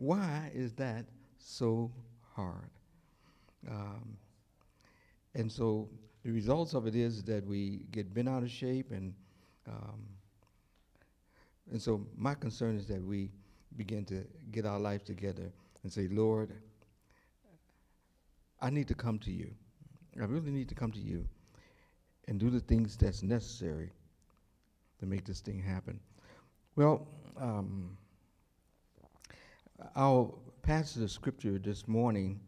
Why is that so hard? And so the results of it is that we get bent out of shape, and so my concern is that we begin to get our life together and say, Lord, I need to come to you. I really need to come to you and do the things that's necessary to make this thing happen. Well, our passage of scripture this morning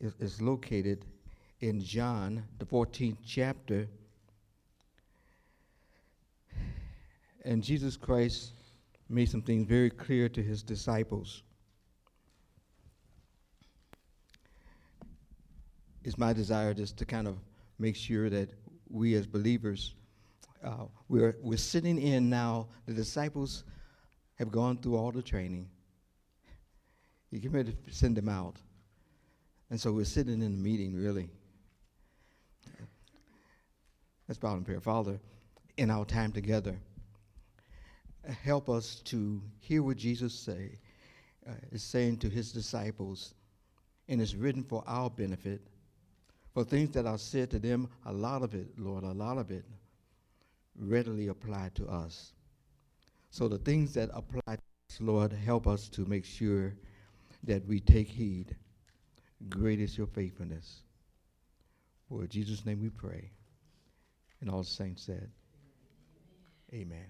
is located in John, the 14th chapter. And Jesus Christ made some things very clear to his disciples. It's my desire just to kind of make sure that we as believers, we're sitting in now. The disciples have gone through all the training. You get ready to send them out. And so we're sitting in the meeting, really. Let's bow in prayer. Father, in our time together, help us to hear what Jesus is saying to his disciples, and it's written for our benefit. For things that are said to them, a lot of it, Lord, a lot of it readily apply to us. So the things that apply to us, Lord, help us to make sure that we take heed. Great is your faithfulness. For in Jesus' name we pray. And all the saints said, amen.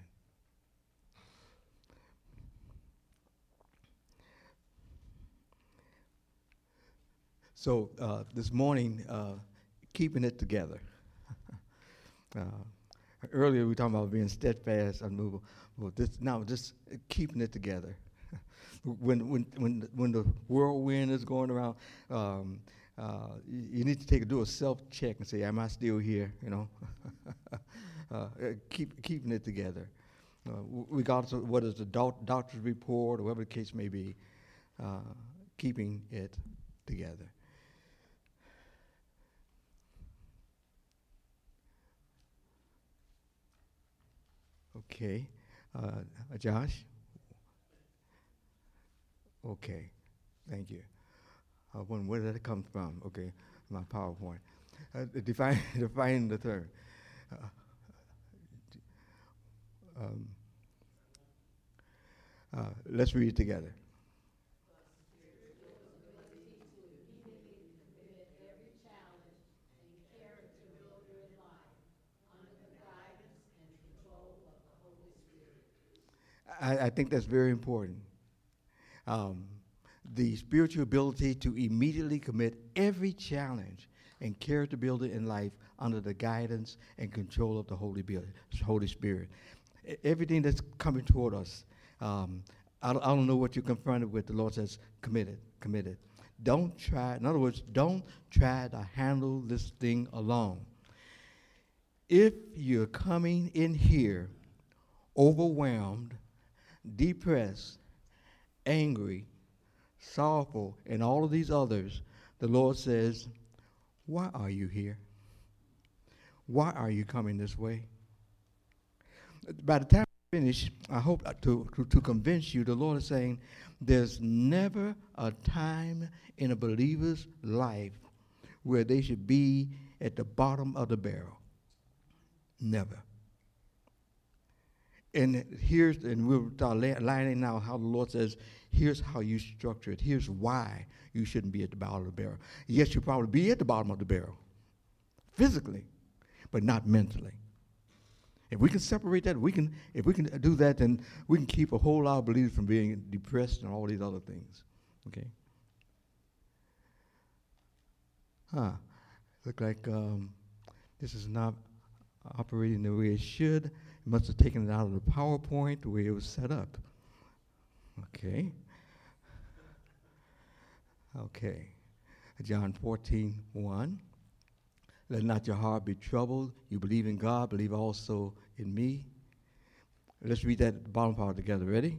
So this morning, keeping it together. Earlier we were talking about being steadfast, unmovable. Well, just keeping it together. when the whirlwind is going around, you need to do a self-check and say, "Am I still here?" You know, keeping it together, regardless of whether it's the doctor's report or whatever the case may be, keeping it together. Okay, Josh? Okay, thank you. I wonder where did that come from? Okay, my PowerPoint. Define the term. Let's read it together. I think that's very important. The spiritual ability to immediately commit every challenge and character building in life under the guidance and control of the Holy Spirit. Everything that's coming toward us, I don't know what you're confronted with. The Lord says, commit it, commit it. Don't try, in other words, don't try to handle this thing alone. If you're coming in here overwhelmed, depressed, angry, sorrowful, and all of these others, the Lord says, why are you here? Why are you coming this way? By the time I finish, I hope to convince you, the Lord is saying, there's never a time in a believer's life where they should be at the bottom of the barrel. Never. And we'll start lining out how the Lord says, here's how you structure it. Here's why you shouldn't be at the bottom of the barrel. Yes, you'll probably be at the bottom of the barrel, physically, but not mentally. If we can separate that, if we can do that, then we can keep a whole lot of believers from being depressed and all these other things. Okay. Look like this is not operating the way it should. Must have taken it out of the PowerPoint the way it was set up. Okay. John 14:1. Let not your heart be troubled. You believe in God, believe also in me. Let's read that bottom part together. Ready?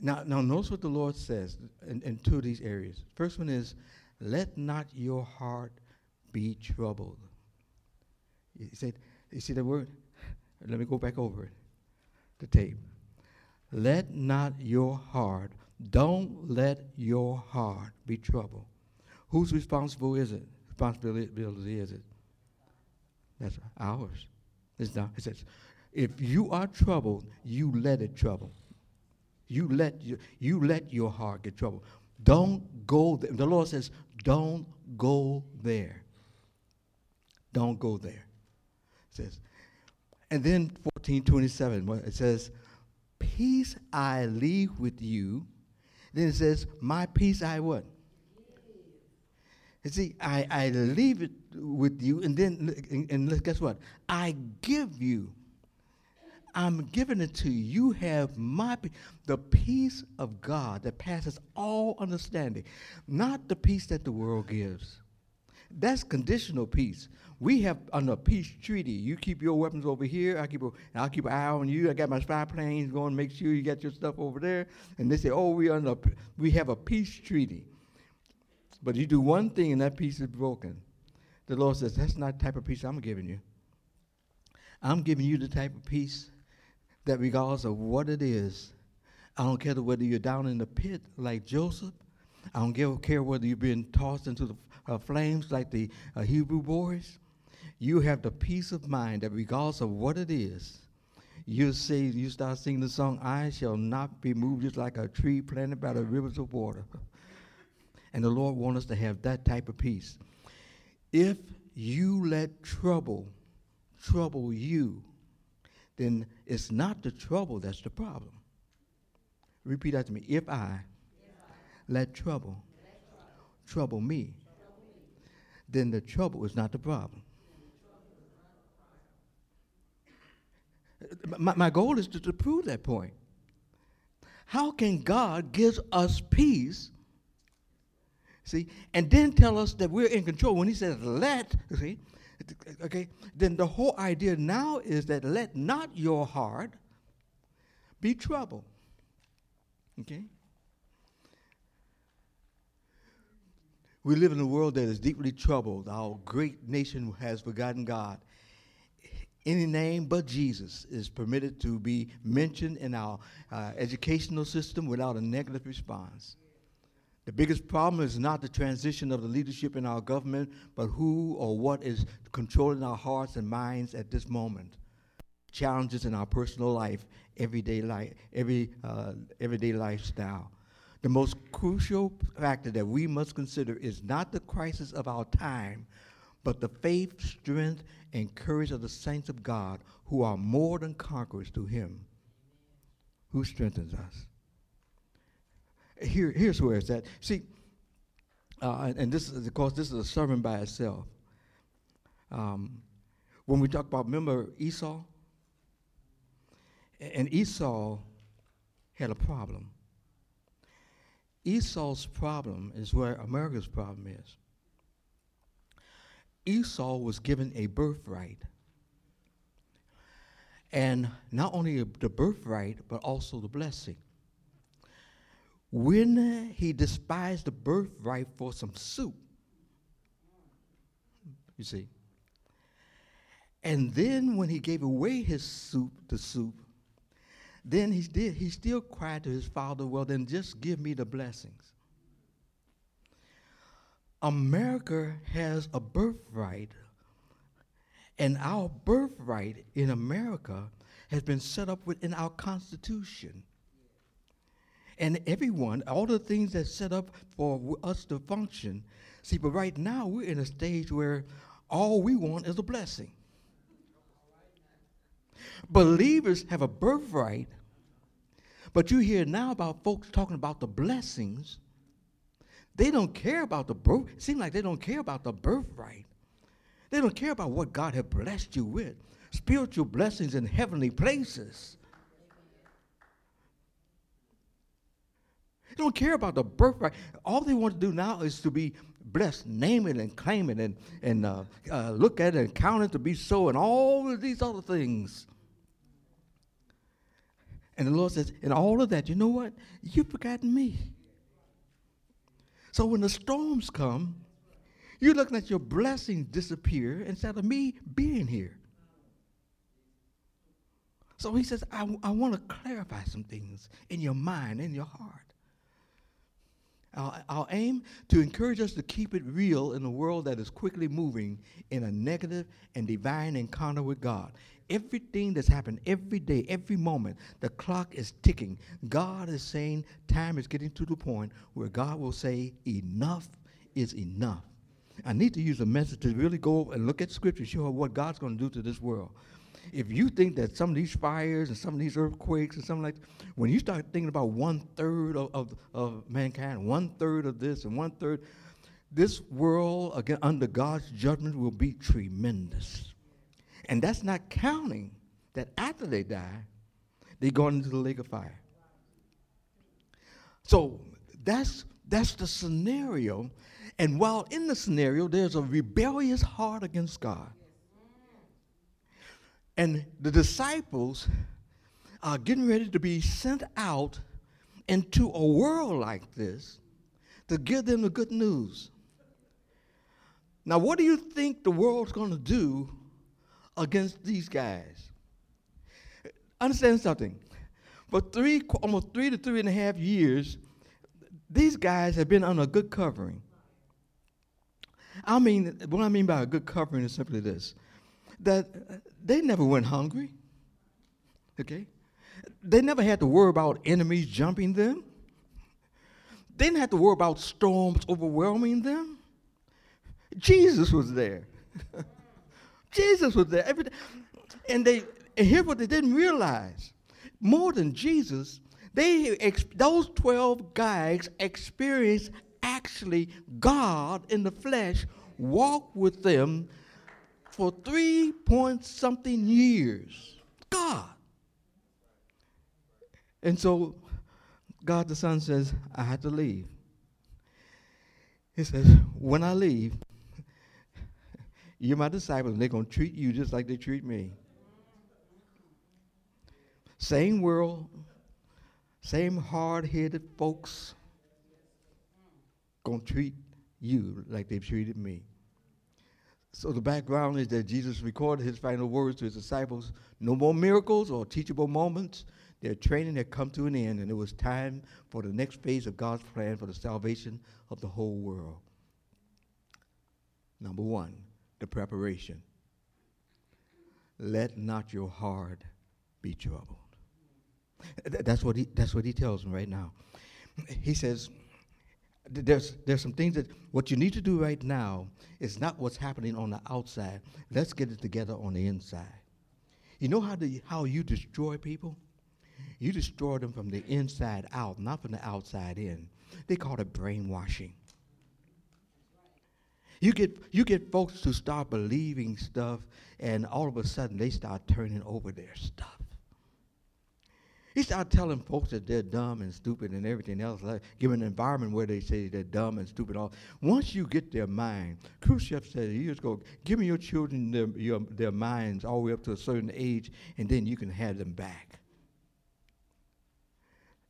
Now notice what the Lord says in two of these areas. First one is, let not your heart be troubled. He said, you see the word? Let me go back over it, the tape. Let not your heart, don't let your heart be troubled. Whose responsibility is it? That's ours. It's not. It says, if you are troubled, you let it trouble. You let your heart get troubled. Don't go there. The Lord says, don't go there. Don't go there. It says, and then 14:27, it says, peace I leave with you. Then it says, my peace I what? You see, I leave it with you, and then and guess what? I give you. I'm giving it to you. You have my peace. The peace of God that passes all understanding, not the peace that the world gives. That's conditional peace. We have under a peace treaty. You keep your weapons over here. I'll keep an eye on you. I got my spy planes going to make sure you got your stuff over there. And they say, oh, we have a peace treaty. But you do one thing and that peace is broken. The Lord says, that's not the type of peace I'm giving you. I'm giving you the type of peace that regardless of what it is, I don't care whether you're down in the pit like Joseph. I don't care whether you're being tossed into the flames like the Hebrew boys. You have the peace of mind that regardless of what it is, you start singing the song, I shall not be moved, just like a tree planted by the rivers of water. And the Lord wants us to have that type of peace. If you let trouble you, then it's not the trouble that's the problem. Repeat after me. If I let trouble me, then the trouble is not the problem. My goal is to prove that point. How can God give us peace? See, and then tell us that we're in control. When he says let, see, okay, then the whole idea now is that let not your heart be troubled. Okay? We live in a world that is deeply troubled. Our great nation has forgotten God. Any name but Jesus is permitted to be mentioned in our educational system without a negative response. The biggest problem is not the transition of the leadership in our government, but who or what is controlling our hearts and minds at this moment. Challenges in our personal life, everyday lifestyle. The most crucial factor that we must consider is not the crisis of our time, but the faith, strength, and courage of the saints of God who are more than conquerors through him, who strengthens us. Here's where it's at. See, and this is, of course, this is a sermon by itself. When we talk about, remember Esau? And Esau had a problem. Esau's problem is where America's problem is. Esau was given a birthright. And not only the birthright, but also the blessing. When he despised the birthright for some soup, you see. And then when he gave away his soup, then he still cried to his father, well, then just give me the blessings. America has a birthright, and our birthright in America has been set up within our Constitution. And everyone, all the things that's set up for us to function. See, but right now we're in a stage where all we want is a blessing. Believers have a birthright, but you hear now about folks talking about the blessings. They don't care about the birth. It seems like they don't care about the birthright. They don't care about what God has blessed you with. Spiritual blessings in heavenly places. Don't care about the birthright. All they want to do now is to be blessed, name it and claim it, and look at it and count it to be so, and all of these other things. And the Lord says, in all of that, you know what? You've forgotten me. So when the storms come, you're looking at your blessings disappear instead of me being here. So he says, I want to clarify some things in your mind, in your heart. Our aim to encourage us to keep it real in a world that is quickly moving in a negative and divine encounter with God. Everything that's happened every day, every moment, the clock is ticking. God is saying time is getting to the point where God will say enough is enough. I need to use a message to really go and look at Scripture, show what God's going to do to this world. If you think that some of these fires and some of these earthquakes and something like that, when you start thinking about one-third of mankind, one-third of this and one-third, this world again, under God's judgment will be tremendous. And that's not counting that after they die, they go into the lake of fire. So that's the scenario. And while in the scenario, there's a rebellious heart against God. And the disciples are getting ready to be sent out into a world like this to give them the good news. Now, what do you think the world's going to do against these guys? Understand something. For almost three to three and a half years, these guys have been under a good covering. I mean, what I mean by a good covering is simply this. That they never went hungry, okay? They never had to worry about enemies jumping them. They didn't have to worry about storms overwhelming them. Jesus was there. Jesus was there. And here's what they didn't realize. More than Jesus, those 12 guys experienced actually God in the flesh walk with them for 3-point-something years. God. And so God the Son says, I had to leave. He says, when I leave, you're my disciples, and they're going to treat you just like they treat me. Same world, same hard-headed folks, going to treat you like they've treated me. So the background is that Jesus recorded his final words to his disciples. No more miracles or teachable moments. Their training had come to an end, and it was time for the next phase of God's plan for the salvation of the whole world. Number one, the preparation. Let not your heart be troubled. That's what he tells them right now. He says, There's some things that what you need to do right now is not what's happening on the outside. Let's get it together on the inside. You know how you destroy people? You destroy them from the inside out, not from the outside in. They call it brainwashing. You get folks to start believing stuff, and all of a sudden they start turning over their stuff. He started telling folks that they're dumb and stupid and everything else, like giving an environment where they say they're dumb and stupid. All once you get their mind, Khrushchev said years ago, give your children their minds all the way up to a certain age, and then you can have them back.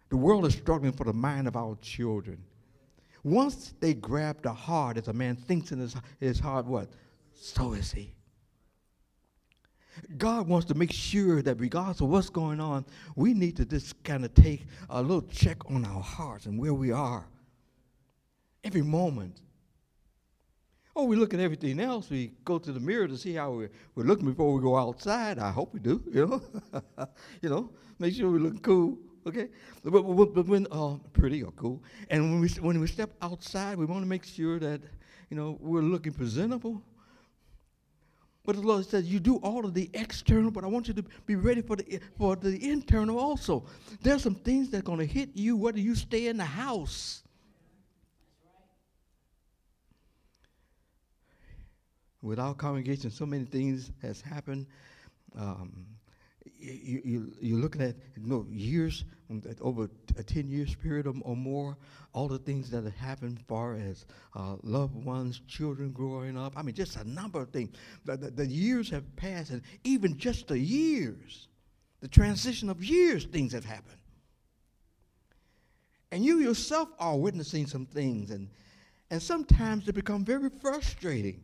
The world is struggling for the mind of our children. Once they grab the heart, as a man thinks in his heart, what? So is he. God wants to make sure that regardless of what's going on, we need to just kind of take a little check on our hearts and where we are every moment. Oh, we look at everything else. We go to the mirror to see how we're looking before we go outside. I hope we do, you know, make sure we look cool, okay? But when pretty or cool, and when we step outside, we want to make sure that, you know, we're looking presentable. But the Lord says, you do all of the external, but I want you to be ready for the internal also. There's some things that are going to hit you whether you stay in the house. With our congregation, so many things has happened. You're looking at years, over a 10-year period or more, all the things that have happened as far as loved ones, children growing up. I mean, just a number of things. The years have passed, and even just the years the transition of years, things have happened. And you yourself are witnessing some things, and sometimes they become very frustrating.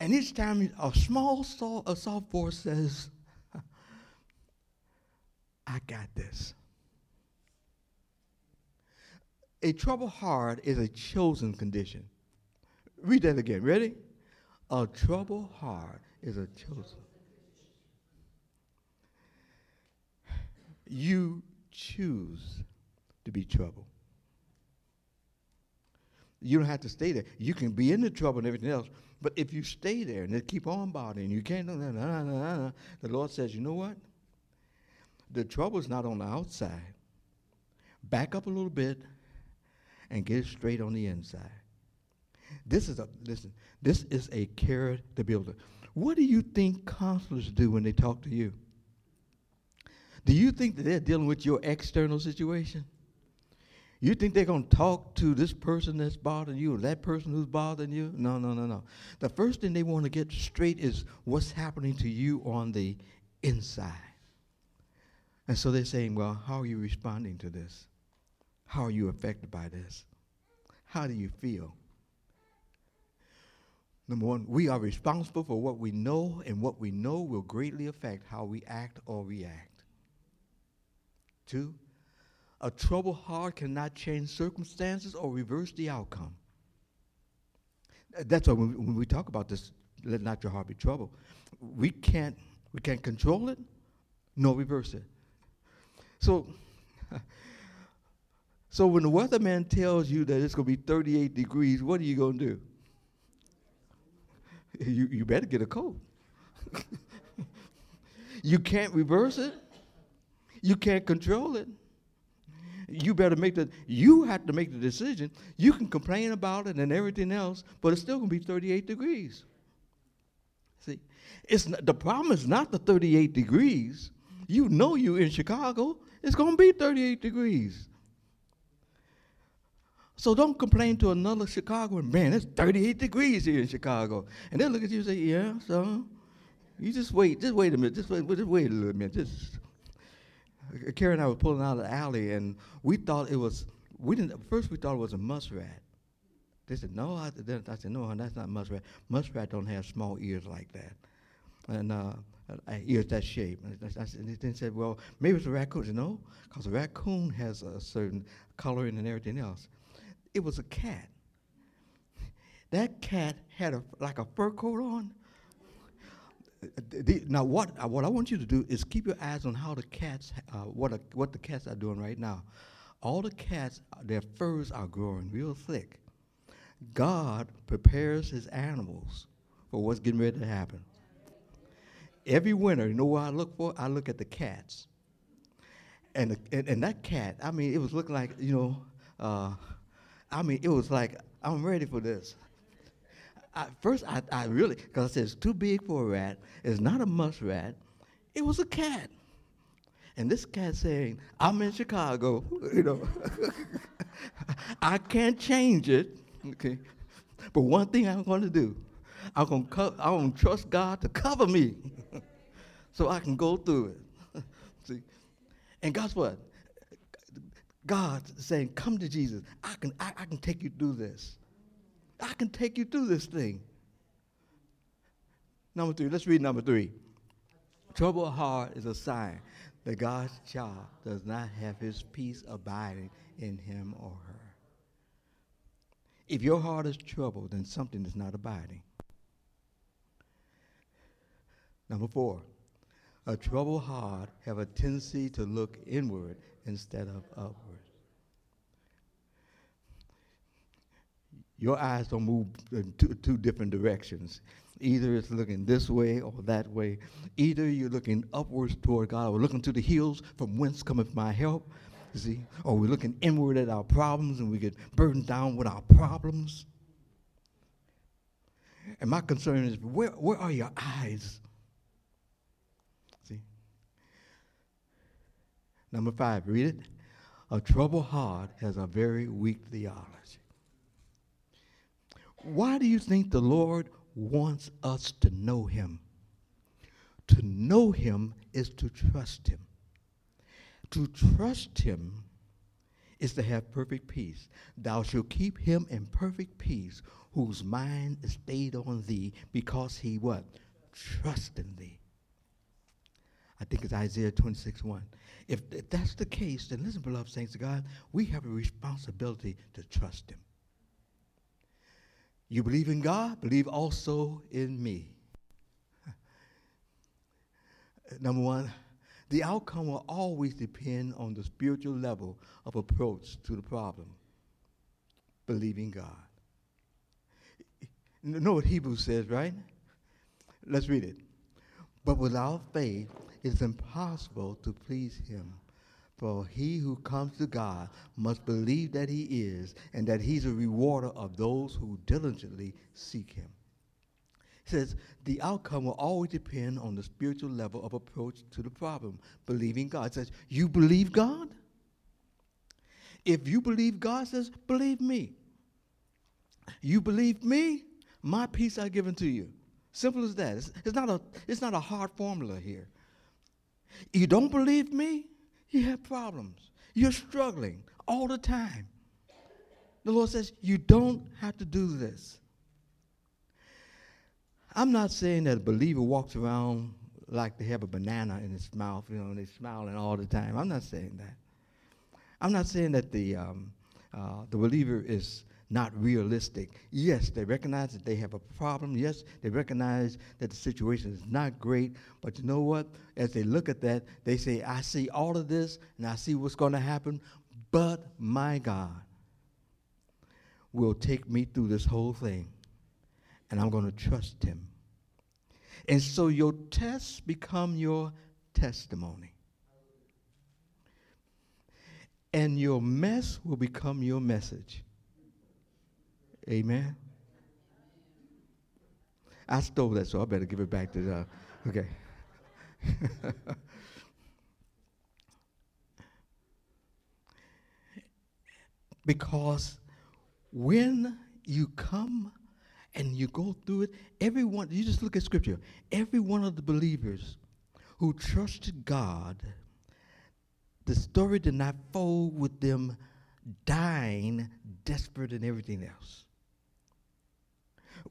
And each time a small soft voice says, I got this. A troubled heart is a chosen condition. Read that again, ready? A troubled heart is a chosen. You choose to be troubled. You don't have to stay there. You can be in the trouble and everything else, but if you stay there and they keep on bothering you, can't, the Lord says, you know what? The trouble's not on the outside. Back up a little bit and get it straight on the inside. This is a character builder. What do you think counselors do when they talk to you? Do you think that they're dealing with your external situation? You think they're going to talk to this person that's bothering you or that person who's bothering you? No. The first thing they want to get straight is what's happening to you on the inside. And so they're saying, well, how are you responding to this? How are you affected by this? How do you feel? Number one, we are responsible for what we know, and what we know will greatly affect how we act or react. 2, a troubled heart cannot change circumstances or reverse the outcome. That's why when we talk about this, let not your heart be troubled, we can't control it, nor reverse it. So when the weatherman tells you that it's going to be 38 degrees, what are you going to do? You better get a coat. You can't reverse it. You can't control it. You have to make the decision. You can complain about it and everything else, but it's still going to be 38 degrees. See, the problem is not the 38 degrees. You know you in Chicago, it's going to be 38 degrees. So don't complain to another Chicagoan, man, it's 38 degrees here in Chicago. And they'll look at you and say, yeah, so you just wait a little minute. Carrie and I were pulling out of the alley, and we thought it was a muskrat. They said, no, I said, no, honey, that's not muskrat. Muskrat don't have small ears like that. And ears that shape. And they said, well, maybe it's a raccoon. I said, no, because a raccoon has a certain coloring and everything else. It was a cat. That cat had like a fur coat on. Now, what I want you to do is keep your eyes on how the cats, what the cats are doing right now. All the cats, their furs are growing real thick. God prepares his animals for what's getting ready to happen. Every winter, you know what I look for? I look at the cats. And that cat, I mean, it was looking like, you know, it was like, I'm ready for this. Because I said, it's too big for a rat. It's not a muskrat. It was a cat. And this cat saying, I'm in Chicago, you know. I can't change it, okay? But one thing I'm going to do, I'm going to trust God to cover me so I can go through it. See? And guess what? God saying, come to Jesus. I can take you through this. I can take you through this thing. Number 3, let's read number 3. Troubled heart is a sign that God's child does not have his peace abiding in him or her. If your heart is troubled, then something is not abiding. Number 4, a troubled heart have a tendency to look inward instead of upward. Your eyes don't move in two different directions. Either it's looking this way or that way. Either you're looking upwards toward God, or we're looking to the hills from whence cometh my help, you see? Or we're looking inward at our problems and we get burdened down with our problems. And my concern is, where are your eyes? See? Number 5, read it. A troubled heart has a very weak theology. Why do you think the Lord wants us to know him? To know him is to trust him. To trust him is to have perfect peace. Thou shalt keep him in perfect peace, whose mind is stayed on thee, because he what? Trust in thee. I think it's Isaiah 26:1. If that's the case, then listen, beloved saints of God, we have a responsibility to trust him. You believe in God, believe also in me. Number one, the outcome will always depend on the spiritual level of approach to the problem. Believing God. You know what Hebrews says, right? Let's read it. But without faith, it's impossible to please him. For he who comes to God must believe that he is, and that he's a rewarder of those who diligently seek him. It says, the outcome will always depend on the spiritual level of approach to the problem, believing God. It says, you believe God? If you believe God, it says, believe me. You believe me, my peace I give unto you. Simple as that. It's not a hard formula here. You don't believe me, you have problems. You're struggling all the time. The Lord says, you don't have to do this. I'm not saying that a believer walks around like they have a banana in his mouth, and they're smiling all the time. I'm not saying that. I'm not saying that the believer is not realistic. Yes, they recognize that they have a problem. Yes, they recognize that the situation is not great. But you know what? As they look at that, they say, I see all of this, and I see what's going to happen, but my God will take me through this whole thing. And I'm going to trust him. And so your tests become your testimony. And your mess will become your message. Amen? I stole that, so I better give it back to the... Okay. Because when you come... and you go through it, everyone, you just look at scripture. Every one of the believers who trusted God, the story did not fold with them dying, desperate, and everything else.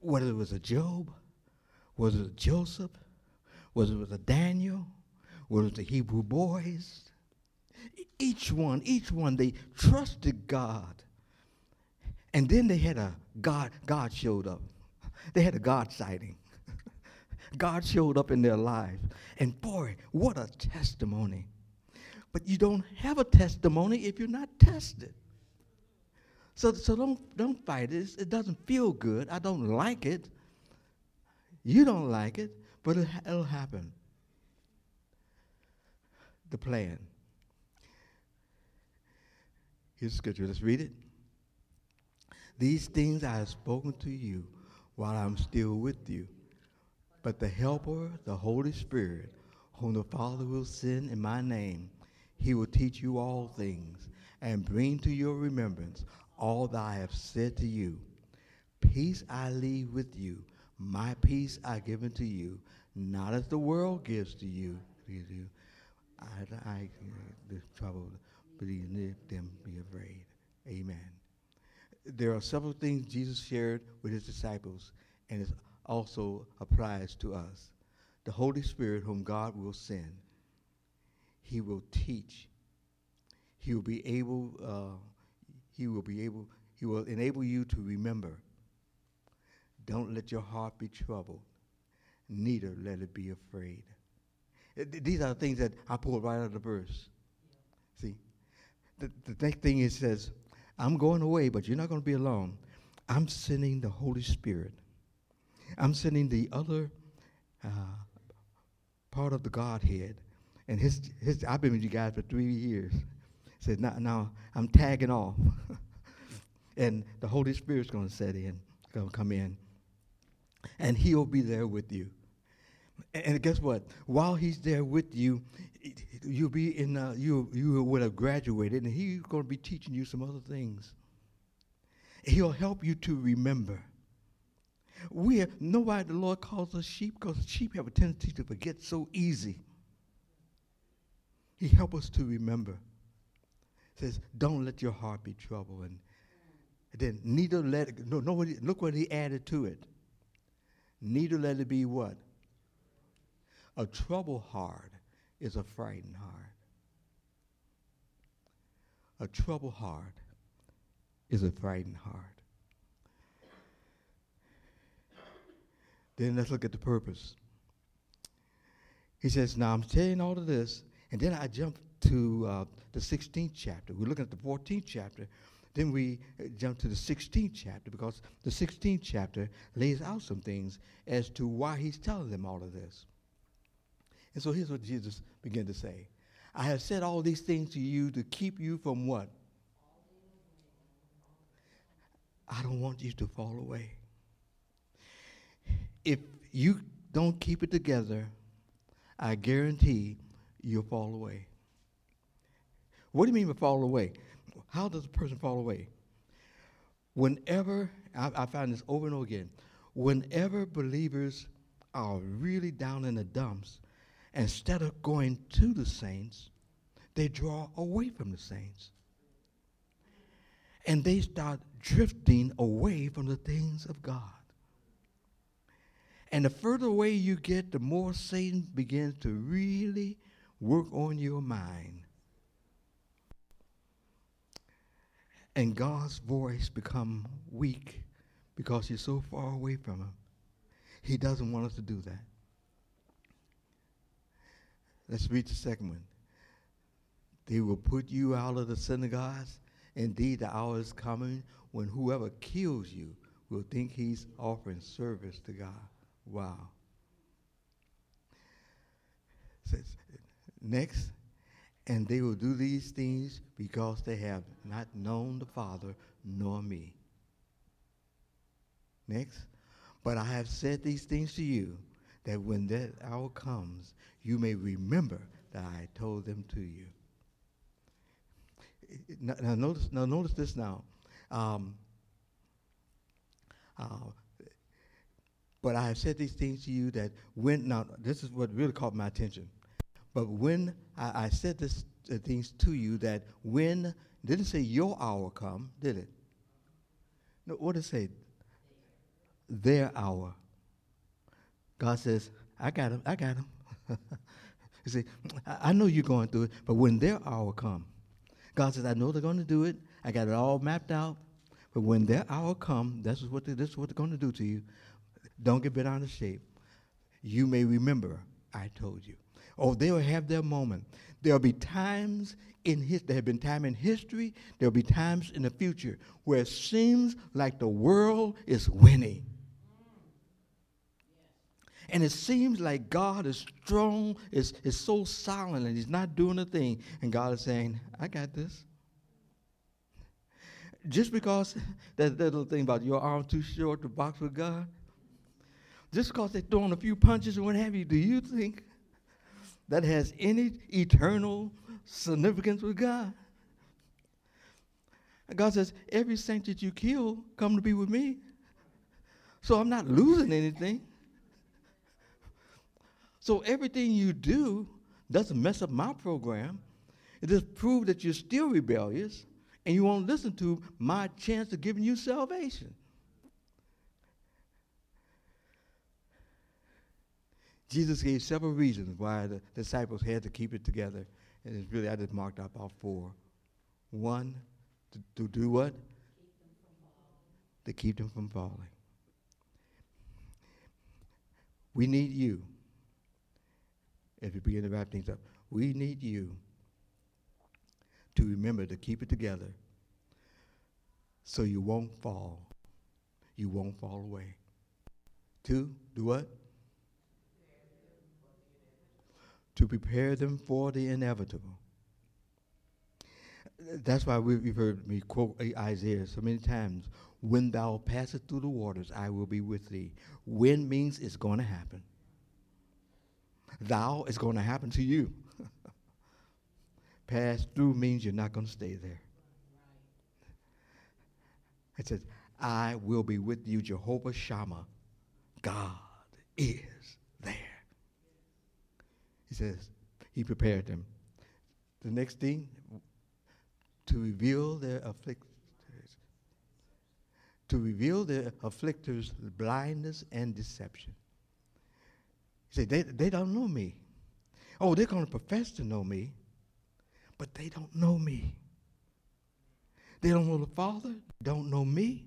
Whether it was a Job, whether it was a Joseph, whether it was a Daniel, whether it was the Hebrew boys, each one, they trusted God. And then they had a God showed up. They had a God sighting. God showed up in their lives. And boy, what a testimony. But you don't have a testimony if you're not tested. So don't fight it. It doesn't feel good. I don't like it. You don't like it, but it'll happen. The plan. Here's the scripture. Let's read it. These things I have spoken to you while I'm still with you. But the Helper, the Holy Spirit, whom the Father will send in my name, he will teach you all things and bring to your remembrance all that I have said to you. Peace I leave with you. My peace I give unto you, not as the world gives to you. I the trouble, but you let them be afraid. Amen. There are several things Jesus shared with his disciples, and it also applies to us. The Holy Spirit, whom God will send, he will teach. He will enable you to remember. Don't let your heart be troubled, neither let it be afraid. These are the things that I pulled right out of the verse. See, the next thing it says, I'm going away, but you're not going to be alone. I'm sending the Holy Spirit. I'm sending the other part of the Godhead. And his I've been with you guys for 3 years. Said, now I'm tagging off. And the Holy Spirit's going to come in. And he'll be there with you. And guess what? While he's there with you, you'll be you would have graduated, and he's going to be teaching you some other things. He'll help you to remember. know why the Lord calls us sheep? Because sheep have a tendency to forget so easy. He helps us to remember. He says, don't let your heart be troubled. And then neither let it, look what he added to it. Neither let it be what? A troubled heart is a frightened heart. A troubled heart is a frightened heart. Then let's look at the purpose. He says, now I'm telling all of this, and then I jump to the 16th chapter. We're looking at the 14th chapter. Then we jump to the 16th chapter, because the 16th chapter lays out some things as to why he's telling them all of this. And so here's what Jesus began to say. I have said all these things to you to keep you from what? I don't want you to fall away. If you don't keep it together, I guarantee you'll fall away. What do you mean by fall away? How does a person fall away? Whenever, I find this over and over again, whenever believers are really down in the dumps, instead of going to the saints, they draw away from the saints. And they start drifting away from the things of God. And the further away you get, the more Satan begins to really work on your mind. And God's voice becomes weak because you're so far away from him. He doesn't want us to do that. Let's read the second one. They will put you out of the synagogues. Indeed, the hour is coming when whoever kills you will think he's offering service to God. Wow. Next, and they will do these things because they have not known the Father nor me. Next, but I have said these things to you, that when that hour comes, you may remember that I told them to you. Now notice this now. But I have said these things to you that when, now this is what really caught my attention. But when I said these things to you that when, didn't say your hour come, did it? No, what did it say? Their hour. God says, I got him. You see, I know you're going through it, but when their hour comes, God says, I know they're going to do it. I got it all mapped out. But when their hour comes, this is what they're going to do to you. Don't get bent out of shape. You may remember I told you. Oh, they will have their moment. There'll be times there have been time in history, there'll be times in the future where it seems like the world is winning. And it seems like God is strong, is so silent, and he's not doing a thing. And God is saying, I got this. Just because that little thing about your arm too short to box with God, just because they're throwing a few punches and what have you, do you think that has any eternal significance with God? And God says, every saint that you kill come to be with me. So I'm not losing anything. So everything you do doesn't mess up my program. It just proves that you're still rebellious and you won't listen to my chance of giving you salvation. Jesus gave several reasons why the disciples had to keep it together. And it's really, I just marked out about 4. One, to do what? To keep them from falling. We need you. As we begin to wrap things up, we need you to remember to keep it together so you won't fall. You won't fall away. 2, do what? To prepare them for the inevitable. That's why you've heard me quote Isaiah so many times. When thou passest through the waters, I will be with thee. When means it's going to happen. Thou is going to happen to you. Pass through means you're not going to stay there. It says, I will be with you, Jehovah Shammah. God is there. He says he prepared them. The next thing, to reveal their afflictors' blindness and deception. He said, they don't know me. Oh, they're going to profess to know me, but they don't know me. They don't know the Father, don't know me.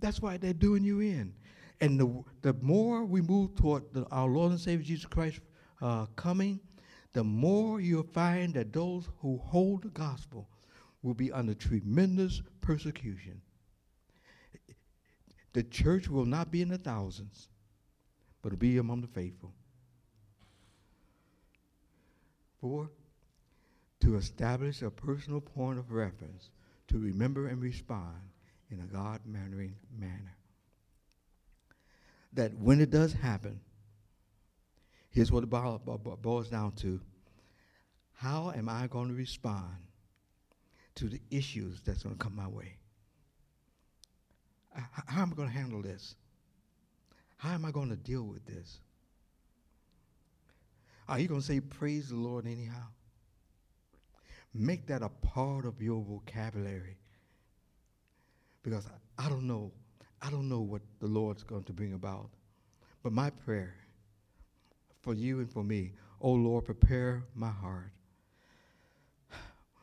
That's why they're doing you in. And the more we move toward our Lord and Savior Jesus Christ coming, the more you'll find that those who hold the gospel will be under tremendous persecution. The church will not be in the thousands, but will be among the faithful. 4, to establish a personal point of reference, to remember and respond in a God-honoring manner. That when it does happen, here's what it boils down to. How am I going to respond to the issues that's going to come my way? How am I going to handle this? How am I going to deal with this? Are you going to say, praise the Lord anyhow? Make that a part of your vocabulary. Because I don't know what the Lord's going to bring about. But my prayer for you and for me, oh Lord, prepare my heart.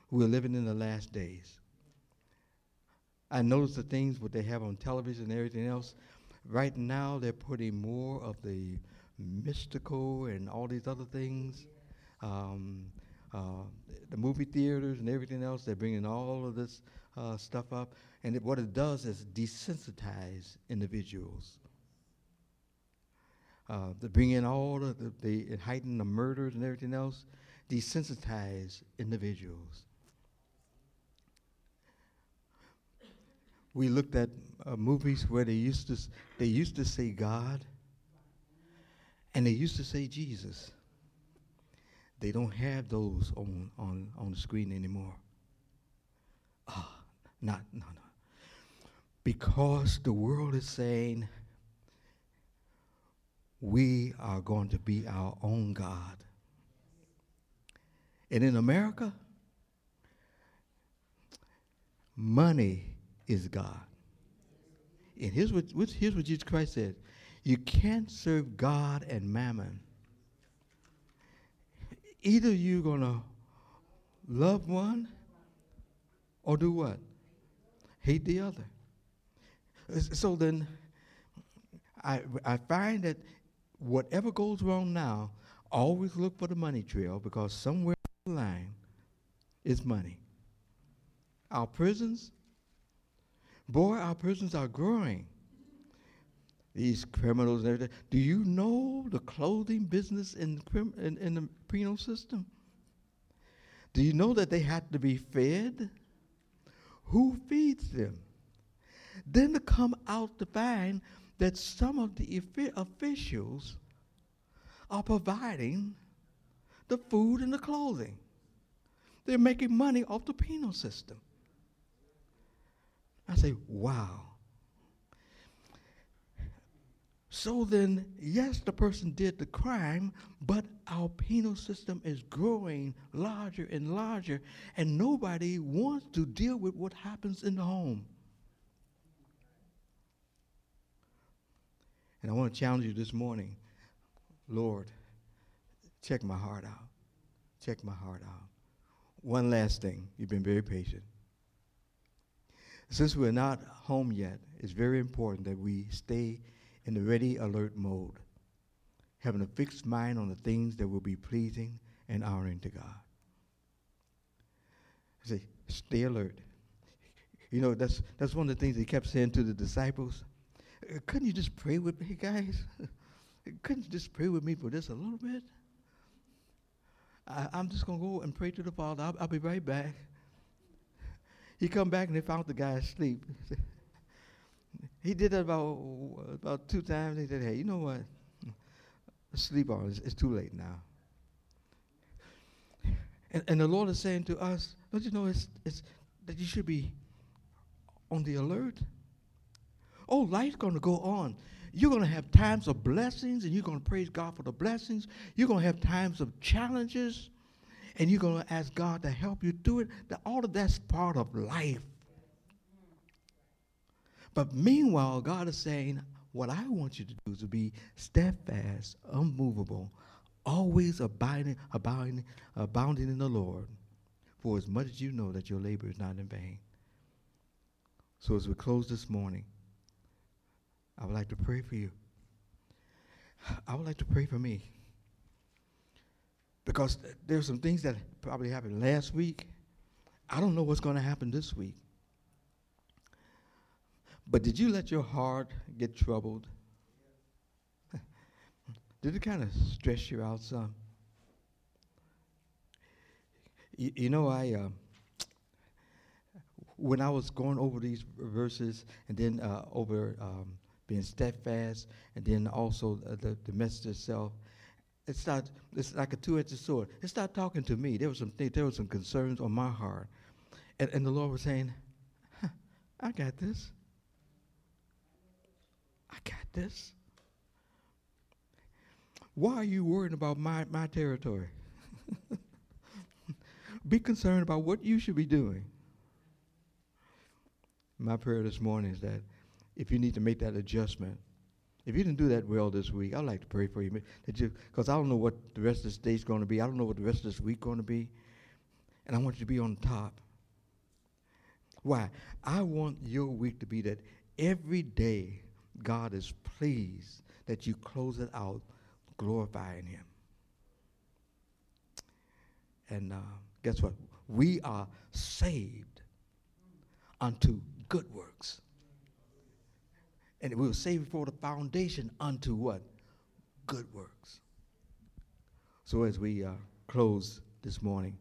We're living in the last days. I notice the things what they have on television and everything else. Right now, they're putting more of the mystical and all these other things. The movie theaters and everything else, they're bringing all of this stuff up. And what it does is desensitize individuals. They bring in all the heighten the murders and everything else, desensitize individuals. We looked at movies where they used to say God, and they used to say Jesus. They don't have those on the screen anymore. No. Because the world is saying we are going to be our own God. And in America, money is God. And here's what Jesus Christ said. You can't serve God and mammon. Either you're going to love one or do what? Hate the other. So then I find that whatever goes wrong now, always look for the money trail, because somewhere along the line is money. Our prisons are growing. These criminals and everything. Do you know the clothing business in the penal system? Do you know that they have to be fed? Who feeds them? Then to come out to find that some of the officials are providing the food and the clothing. They're making money off the penal system. I say, wow. So then, yes, the person did the crime, but our penal system is growing larger and larger, and nobody wants to deal with what happens in the home. And I want to challenge you this morning, Lord, check my heart out. Check my heart out. One last thing. You've been very patient. Since we're not home yet, it's very important that we stay in the ready alert mode, having a fixed mind on the things that will be pleasing and honoring to God. I say, stay alert. You know, that's one of the things he kept saying to the disciples. Couldn't you just pray with me, guys? Couldn't you just pray with me for just a little bit? I'm just going to go and pray to the Father. I'll be right back. He come back and they found the guy asleep. He did that about 2 times. He said, hey, you know what? Sleep on. It's too late now. And the Lord is saying to us, don't you know it's that you should be on the alert? Oh, life's going to go on. You're going to have times of blessings, and you're going to praise God for the blessings. You're going to have times of challenges, and you're going to ask God to help you through it. All of that's part of life. But meanwhile, God is saying, what I want you to do is to be steadfast, unmovable, always abounding in the Lord, for as much as you know that your labor is not in vain. So as we close this morning, I would like to pray for you. I would like to pray for me. Because there's some things that probably happened last week. I don't know what's going to happen this week. But did you let your heart get troubled? Did it kind of stress you out some? When I was going over these verses and then over being steadfast and then also the message itself, it's like a two-edged sword. It started talking to me. There were some things, there were some concerns on my heart. And the Lord was saying, I got this. I got this. Why are you worried about my territory? Be concerned about what you should be doing. My prayer this morning is that if you need to make that adjustment, if you didn't do that well this week, I'd like to pray for you. Because I don't know what the rest of this day's going to be. I don't know what the rest of this week's going to be. And I want you to be on top. Why? I want your week to be that every day God is pleased that you close it out glorifying him. And guess what? We are saved unto good works. And we were saved before the foundation unto what? Good works. So as we close this morning,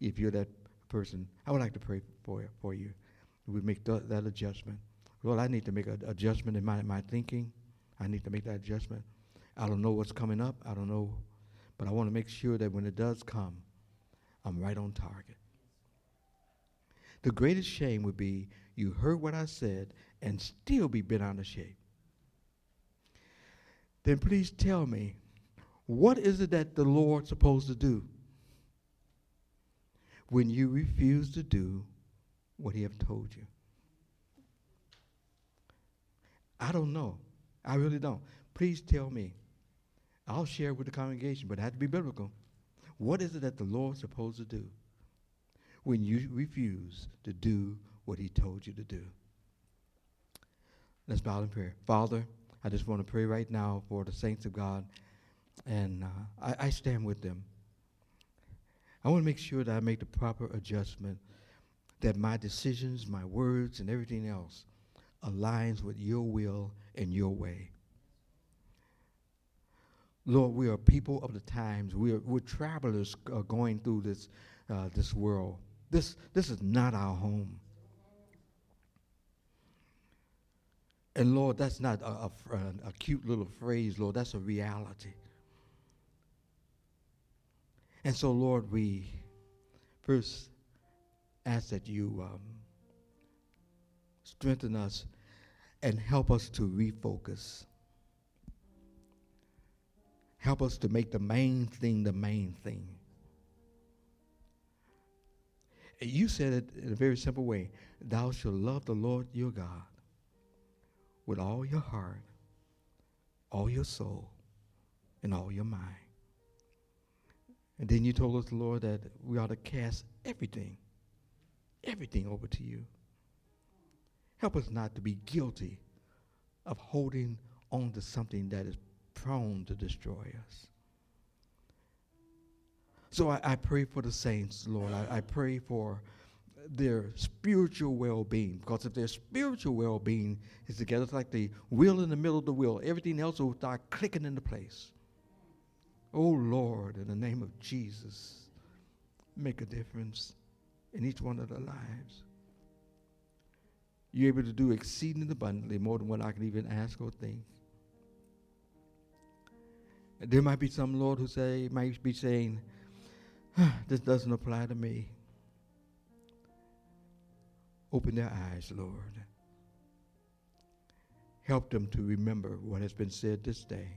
if you're that person, I would like to pray for you. We make that adjustment. Lord, I need to make an adjustment in my thinking. I need to make that adjustment. I don't know what's coming up. I don't know. But I want to make sure that when it does come, I'm right on target. The greatest shame would be you heard what I said and still be bent out of shape. Then please tell me, what is it that the Lord's supposed to do when you refuse to do what he have told you? I don't know. I really don't. Please tell me. I'll share with the congregation, but it has to be biblical. What is it that the Lord's supposed to do when you refuse to do what he told you to do? Let's bow in prayer. Father, I just want to pray right now for the saints of God, and I stand with them. I want to make sure that I make the proper adjustment, that my decisions, my words, and everything else aligns with your will and your way. Lord, we are people of the times. We're travelers going through this world. This is not our home. And Lord, that's not a cute little phrase, Lord. That's a reality. And so, Lord, we first ask that you strengthen us and help us to refocus. Help us to make the main thing the main thing. You said it in a very simple way. Thou shalt love the Lord your God with all your heart, all your soul, and all your mind. And then you told us, Lord, that we ought to cast everything over to you. Help us not to be guilty of holding on to something that is prone to destroy us. So I pray for the saints, Lord. I pray for their spiritual well-being, because if their spiritual well-being is together, it's like the wheel in the middle of the wheel. Everything else will start clicking into place. Oh, Lord, in the name of Jesus, make a difference in each one of their lives. You're able to do exceeding abundantly more than what I can even ask or think. There might be some, Lord, might be saying, this doesn't apply to me. Open their eyes, Lord. Help them to remember what has been said this day.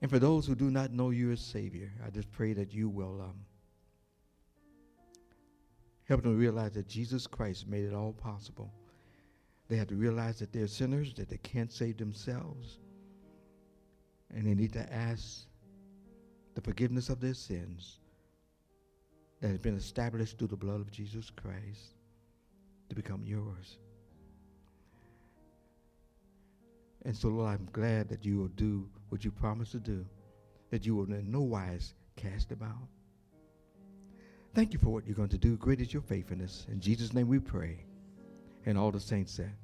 And for those who do not know you as Savior, I just pray that you will help them realize that Jesus Christ made it all possible. They have to realize that they're sinners, that they can't save themselves, and they need to ask the forgiveness of their sins that has been established through the blood of Jesus Christ to become yours. And so, Lord, I'm glad that you will do what you promised to do, that you will in no wise cast them out. Thank you for what you're going to do. Great is your faithfulness. In Jesus' name we pray. And all the saints said.